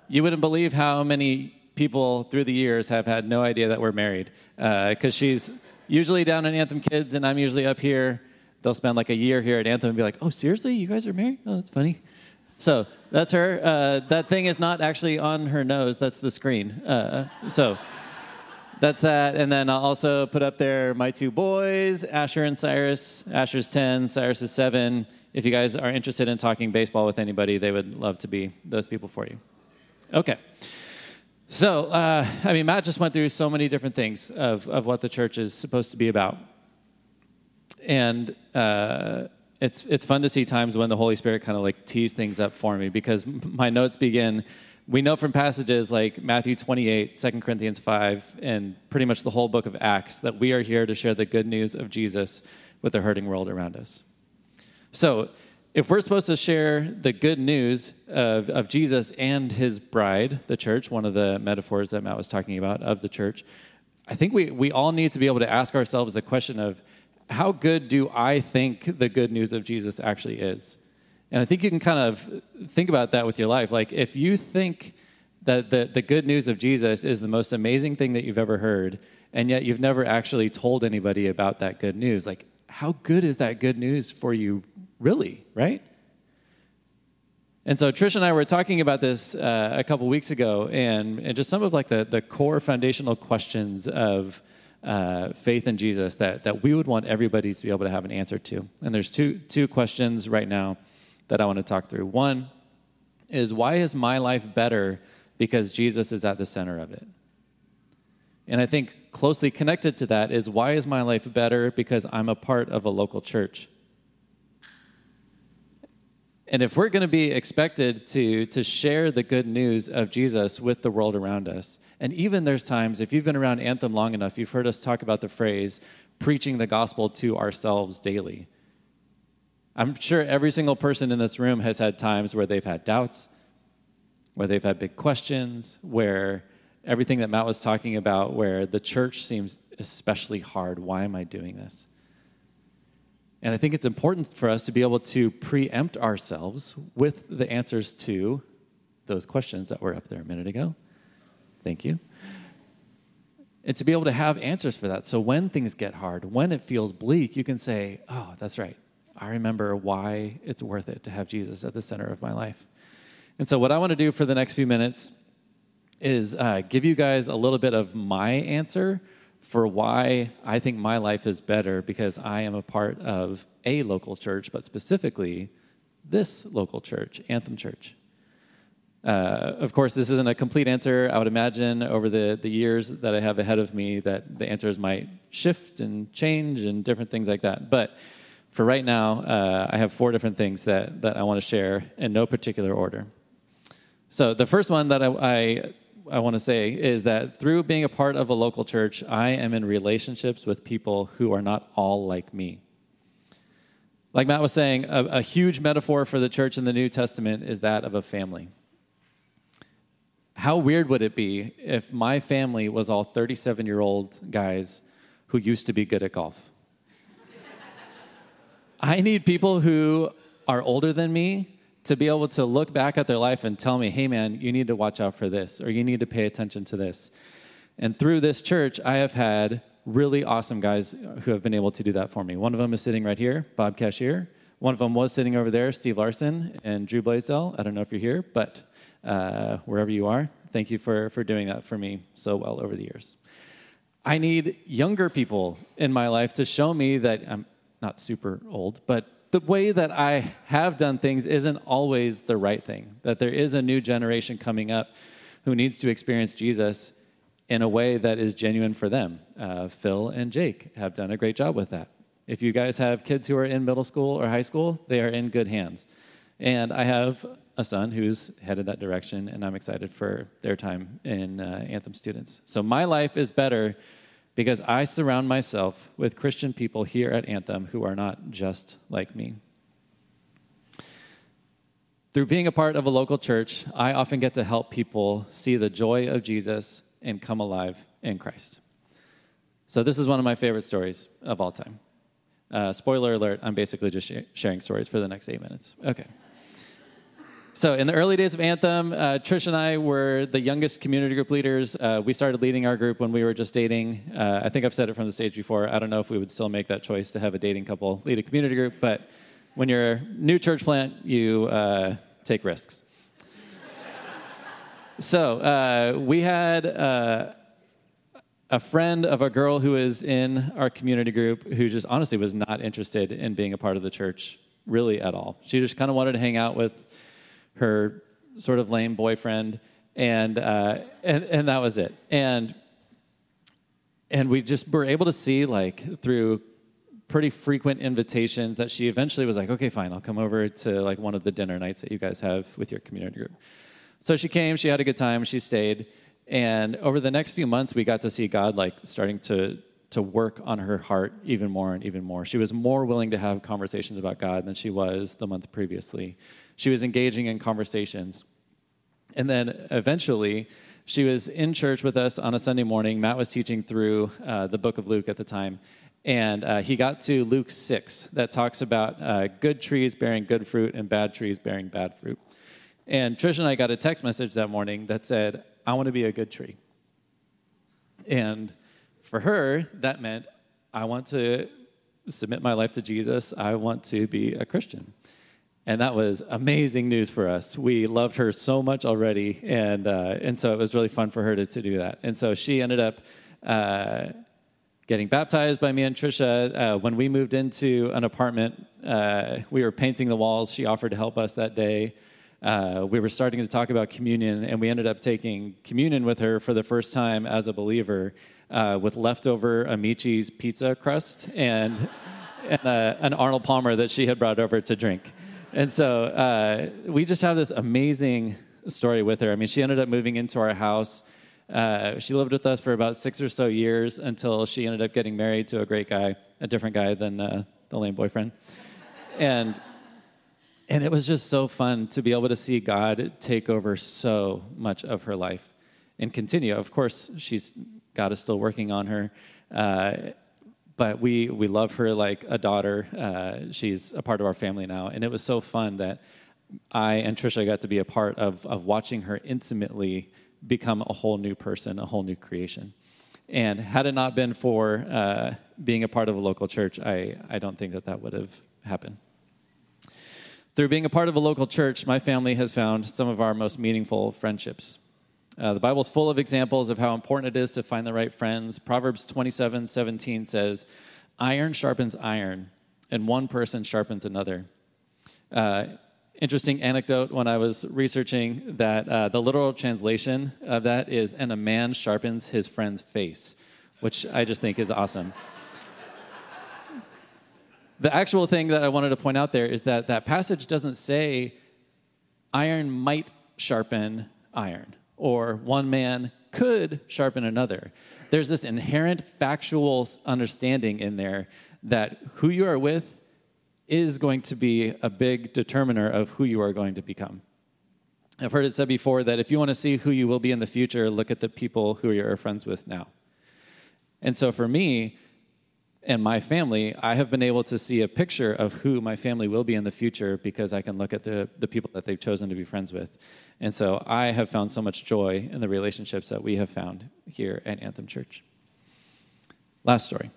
You wouldn't believe how many people through the years have had no idea that we're married, because uh, she's usually down at Anthem Kids, and I'm usually up here. They'll spend like a year here at Anthem and be like, oh, seriously? You guys are married? Oh, that's funny. So that's her. Uh, that thing is not actually on her nose. That's the screen. Uh, so that's that. And then I'll also put up there my two boys, Asher and Cyrus. Asher's ten, Cyrus is seven. If you guys are interested in talking baseball with anybody, they would love to be those people for you. Okay. So, uh, I mean, Matt just went through so many different things of, of what the church is supposed to be about. And... Uh, It's it's fun to see times when the Holy Spirit kind of like tees things up for me, because my notes begin, we know from passages like Matthew twenty-eight, Second Corinthians five, and pretty much the whole book of Acts that we are here to share the good news of Jesus with the hurting world around us. So if we're supposed to share the good news of, of Jesus and his bride, the church, one of the metaphors that Matt was talking about of the church, I think we, we all need to be able to ask ourselves the question of, how good do I think the good news of Jesus actually is? And I think you can kind of think about that with your life. Like, if you think that the, the good news of Jesus is the most amazing thing that you've ever heard, and yet you've never actually told anybody about that good news, like, how good is that good news for you really, right? And so Trisha and I were talking about this uh, a couple weeks ago, and, and just some of, like, the, the core foundational questions of Uh, faith in Jesus that, that we would want everybody to be able to have an answer to. And there's two two questions right now that I want to talk through. One is, why is my life better because Jesus is at the center of it? And I think closely connected to that is, why is my life better because I'm a part of a local church? And if we're going to be expected to, to share the good news of Jesus with the world around us, and even there's times, if you've been around Anthem long enough, you've heard us talk about the phrase, preaching the gospel to ourselves daily. I'm sure every single person in this room has had times where they've had doubts, where they've had big questions, where everything that Matt was talking about, where the church seems especially hard. Why am I doing this? And I think it's important for us to be able to preempt ourselves with the answers to those questions that were up there a minute ago. Thank you. And to be able to have answers for that. So when things get hard, when it feels bleak, you can say, oh, that's right. I remember why it's worth it to have Jesus at the center of my life. And so what I want to do for the next few minutes is uh, give you guys a little bit of my answer for why I think my life is better because I am a part of a local church, but specifically this local church, Anthem Church. Uh, of course, this isn't a complete answer. I would imagine over the, the years that I have ahead of me that the answers might shift and change and different things like that. But for right now, uh, I have four different things that, that I want to share in no particular order. So the first one that I... I I want to say is that through being a part of a local church, I am in relationships with people who are not all like me. Like Matt was saying, a, a huge metaphor for the church in the New Testament is that of a family. How weird would it be if my family was all thirty-seven-year-old guys who used to be good at golf? I need people who are older than me to be able to look back at their life and tell me, hey, man, you need to watch out for this, or you need to pay attention to this. And through this church, I have had really awesome guys who have been able to do that for me. One of them is sitting right here, Bob Cashier. One of them was sitting over there, Steve Larson and Drew Blaisdell. I don't know if you're here, but uh, wherever you are, thank you for, for doing that for me so well over the years. I need younger people in my life to show me that I'm not super old, but the way that I have done things isn't always the right thing, that there is a new generation coming up who needs to experience Jesus in a way that is genuine for them. Uh, Phil and Jake have done a great job with that. If you guys have kids who are in middle school or high school, they are in good hands. And I have a son who's headed that direction, and I'm excited for their time in uh, Anthem Students. So my life is better because I surround myself with Christian people here at Anthem who are not just like me. Through being a part of a local church, I often get to help people see the joy of Jesus and come alive in Christ. So this is one of my favorite stories of all time. Uh, spoiler alert, I'm basically just sh- sharing stories for the next eight minutes. Okay. So in the early days of Anthem, uh, Trish and I were the youngest community group leaders. Uh, we started leading our group when we were just dating. Uh, I think I've said it from the stage before. I don't know if we would still make that choice to have a dating couple lead a community group, but when you're a new church plant, you uh, take risks. So uh, we had uh, a friend of a girl who is in our community group who just honestly was not interested in being a part of the church really at all. She just kind of wanted to hang out with her sort of lame boyfriend, and uh, and and that was it. And and we just were able to see, like, through pretty frequent invitations that she eventually was like, okay, fine, I'll come over to, like, one of the dinner nights that you guys have with your community group. So she came, she had a good time, she stayed, and over the next few months, we got to see God, like, starting to, to work on her heart even more and even more. She was more willing to have conversations about God than she was the month previously. She was engaging in conversations. And then eventually, she was in church with us on a Sunday morning. Matt was teaching through uh, the book of Luke at the time, and uh, he got to Luke six that talks about uh, good trees bearing good fruit and bad trees bearing bad fruit. And Trish and I got a text message that morning that said, I want to be a good tree. And for her, that meant, I want to submit my life to Jesus. I want to be a Christian. And that was amazing news for us. We loved her so much already, and uh, and so it was really fun for her to, to do that. And so she ended up uh, getting baptized by me and Trisha. Uh, when we moved into an apartment, uh, we were painting the walls. She offered to help us that day. Uh, we were starting to talk about communion, and we ended up taking communion with her for the first time as a believer uh, with leftover Amici's pizza crust and, and uh, an Arnold Palmer that she had brought over to drink. And so uh, we just have this amazing story with her. I mean, she ended up moving into our house. Uh, she lived with us for about six or so years until she ended up getting married to a great guy, a different guy than uh, the lame boyfriend. And and it was just so fun to be able to see God take over so much of her life and continue. Of course, she's God is still working on her. Uh But we we love her like a daughter. Uh, she's a part of our family now. And it was so fun that I and Trisha got to be a part of, of watching her intimately become a whole new person, a whole new creation. And had it not been for uh, being a part of a local church, I, I don't think that that would have happened. Through being a part of a local church, my family has found some of our most meaningful friendships. Uh, the Bible's full of examples of how important it is to find the right friends. Proverbs twenty-seven seventeen says, iron sharpens iron, and one person sharpens another. Uh, interesting anecdote when I was researching that uh, the literal translation of that is, and a man sharpens his friend's face, which I just think is awesome. The actual thing that I wanted to point out there is that that passage doesn't say iron might sharpen iron, or one man could sharpen another. There's this inherent factual understanding in there that who you are with is going to be a big determiner of who you are going to become. I've heard it said before that if you want to see who you will be in the future, look at the people who you're friends with now. And so for me, and my family, I have been able to see a picture of who my family will be in the future because I can look at the, the people that they've chosen to be friends with. And so I have found so much joy in the relationships that we have found here at Anthem Church. Last story.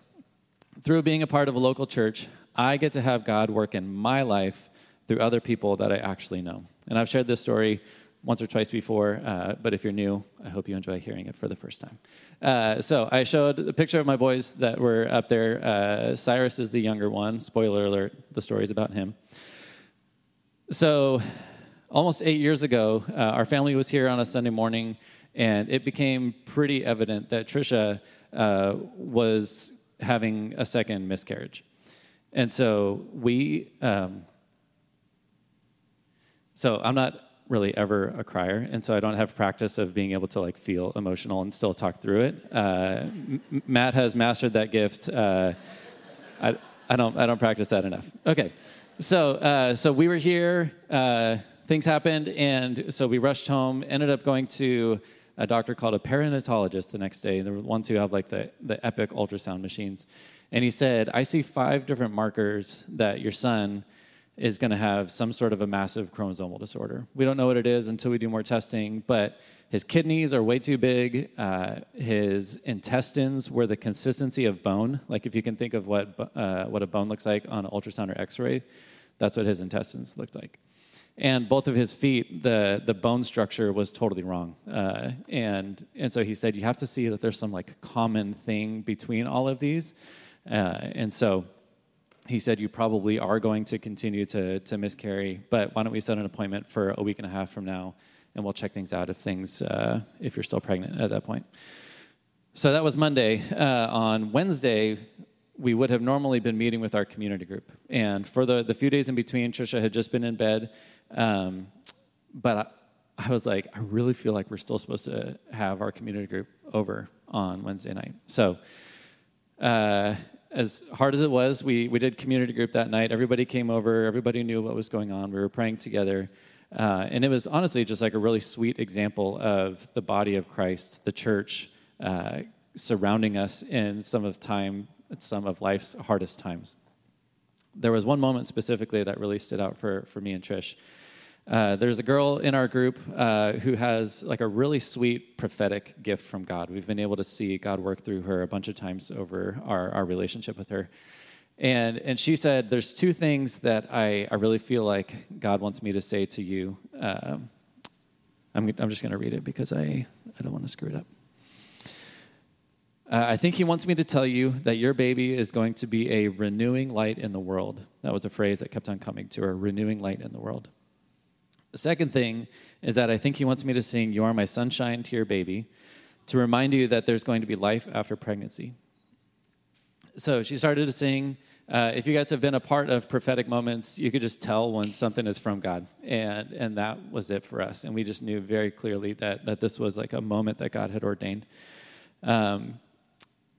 Through being a part of a local church, I get to have God work in my life through other people that I actually know. And I've shared this story once or twice before, uh, but if you're new, I hope you enjoy hearing it for the first time. Uh, so I showed a picture of my boys that were up there. Uh, Cyrus is the younger one. Spoiler alert, the story's about him. So almost eight years ago, uh, our family was here on a Sunday morning, and it became pretty evident that Trisha uh, was having a second miscarriage. And so we, um, so I'm not really ever a crier, and so I don't have practice of being able to like feel emotional and still talk through it. Uh, M- Matt has mastered that gift. Uh, I, I don't I don't practice that enough. Okay, so uh, so we were here. Uh, things happened, and so we rushed home. Ended up going to a doctor called a perinatologist the next day. There were ones who have like the the epic ultrasound machines, and he said, "I see five different markers that your son is going to have some sort of a massive chromosomal disorder. We don't know what it is until we do more testing, but his kidneys are way too big. Uh, his intestines were the consistency of bone. Like if you can think of what uh, what a bone looks like on an ultrasound or x-ray, that's what his intestines looked like. And both of his feet, the, the bone structure was totally wrong. Uh, and, and so he said, you have to see that there's some like common thing between all of these. Uh, and so he said, you probably are going to continue to, to miscarry, but why don't we set an appointment for a week and a half from now, and we'll check things out if things uh, if you're still pregnant at that point. So that was Monday. Uh, on Wednesday, we would have normally been meeting with our community group. And for the, the few days in between, Trisha had just been in bed. Um, but I, I was like, I really feel like we're still supposed to have our community group over on Wednesday night. So Uh, As hard as it was, we, we did community group that night. Everybody came over. Everybody knew what was going on. We were praying together. Uh, and it was honestly just like a really sweet example of the body of Christ, the church, uh, surrounding us in some of time, some of life's hardest times. There was one moment specifically that really stood out for, for me and Trish. Uh, there's a girl in our group uh, who has like a really sweet prophetic gift from God. We've been able to see God work through her a bunch of times over our, our relationship with her. And and she said, there's two things that I, I really feel like God wants me to say to you. Um, I'm, I'm just going to read it because I, I don't want to screw it up. Uh, I think he wants me to tell you that your baby is going to be a renewing light in the world. That was a phrase that kept on coming to her, renewing light in the world. The second thing is that I think he wants me to sing, "You Are My Sunshine," to your baby, to remind you that there's going to be life after pregnancy. So she started to sing. Uh, if you guys have been a part of prophetic moments, you could just tell when something is from God. And and that was it for us. And we just knew very clearly that that this was like a moment that God had ordained. Um,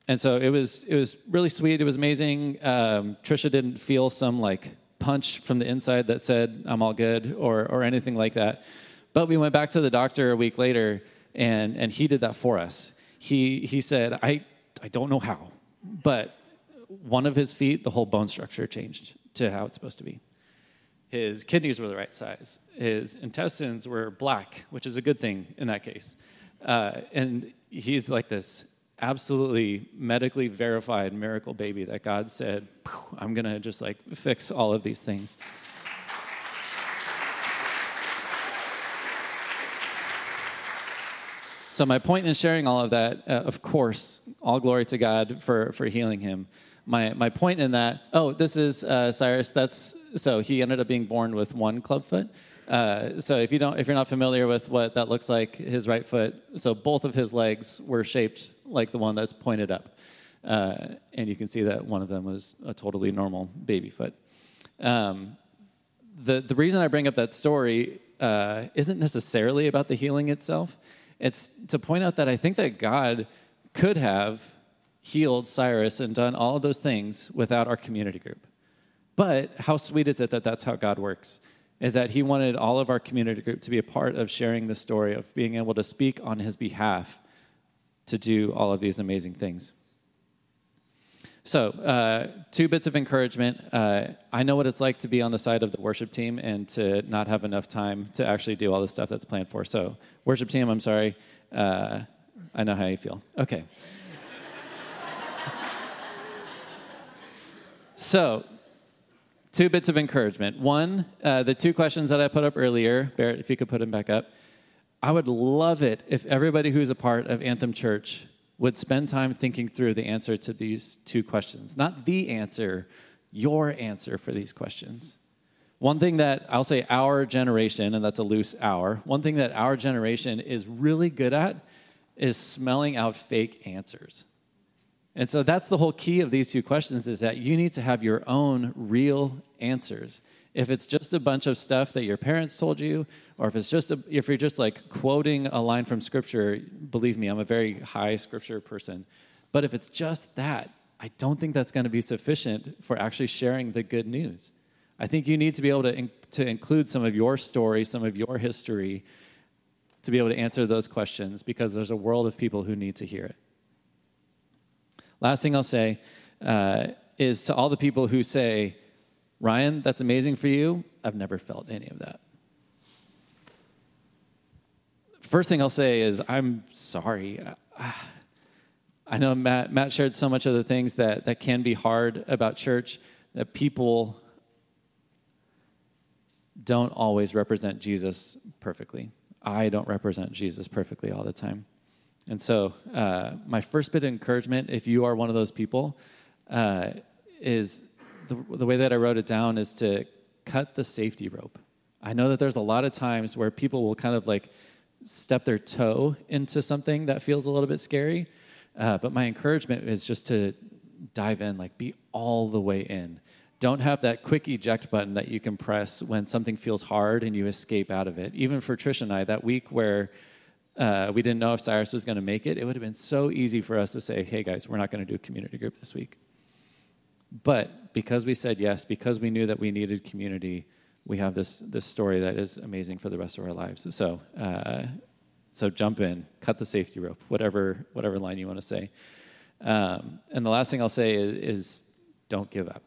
and so it was, it was really sweet. It was amazing. Um, Trisha didn't feel some like punch from the inside that said, I'm all good, or or anything like that. But we went back to the doctor a week later, and and he did that for us. He he said, I, I don't know how, but one of his feet, the whole bone structure changed to how it's supposed to be. His kidneys were the right size. His intestines were black, which is a good thing in that case. Uh, and he's like this absolutely medically verified miracle baby that God said, I'm going to just like fix all of these things. So my point in sharing all of that, uh, of course, all glory to God for, for healing him. My my point in that, oh, this is uh, Cyrus. That's so he ended up being born with one clubfoot. Uh, so if you don't, if you're not familiar with what that looks like, his right foot, so both of his legs were shaped like the one that's pointed up. Uh, and you can see that one of them was a totally normal baby foot. Um, the, the reason I bring up that story uh, isn't necessarily about the healing itself. It's to point out that I think that God could have healed Cyrus and done all of those things without our community group. But how sweet is it that that's how God works? Is that he wanted all of our community group to be a part of sharing the story of being able to speak on his behalf to do all of these amazing things. So uh, two bits of encouragement. Uh, I know what it's like to be on the side of the worship team and to not have enough time to actually do all the stuff that's planned for. So worship team, I'm sorry. Uh, I know how you feel. Okay. So two bits of encouragement. One, uh, the two questions that I put up earlier. Barrett, if you could put them back up. I would love it if everybody who's a part of Anthem Church would spend time thinking through the answer to these two questions. Not the answer, your answer for these questions. One thing that I'll say our generation, and that's a loose our, one thing that our generation is really good at is smelling out fake answers. And so that's the whole key of these two questions, is that you need to have your own real answers. If it's just a bunch of stuff that your parents told you, or if it's just a, if you're just like quoting a line from Scripture, believe me, I'm a very high Scripture person. But if it's just that, I don't think that's going to be sufficient for actually sharing the good news. I think you need to be able to in, to include some of your story, some of your history, to be able to answer those questions, because there's a world of people who need to hear it. Last thing I'll say uh, is to all the people who say, Ryan, that's amazing for you. I've never felt any of that. First thing I'll say is I'm sorry. I know Matt, Matt shared so much of the things that, that can be hard about church, that people don't always represent Jesus perfectly. I don't represent Jesus perfectly all the time. And so uh, my first bit of encouragement, if you are one of those people, uh, is... The, the way that I wrote it down is to cut the safety rope. I know that there's a lot of times where people will kind of like step their toe into something that feels a little bit scary, uh, but my encouragement is just to dive in, like be all the way in. Don't have that quick eject button that you can press when something feels hard and you escape out of it. Even for Trisha and I, that week where uh, we didn't know if Cyrus was going to make it, it would have been so easy for us to say, hey guys, we're not going to do a community group this week. But because we said yes, because we knew that we needed community, we have this this story that is amazing for the rest of our lives. So uh, so jump in, cut the safety rope, whatever whatever line you want to say. Um, and the last thing I'll say is, is don't give up.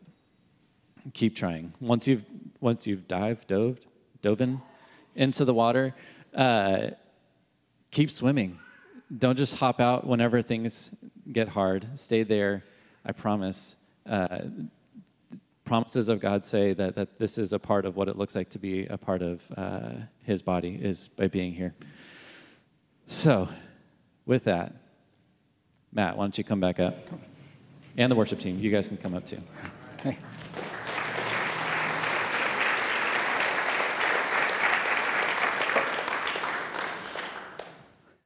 Keep trying. Once you've once you've dived, dove, dove in into the water, uh, keep swimming. Don't just hop out whenever things get hard. Stay there. I promise. Uh, promises of God say that, that this is a part of what it looks like to be a part of uh, his body is by being here. So with that, Matt, why don't you come back up? And the worship team, you guys can come up too.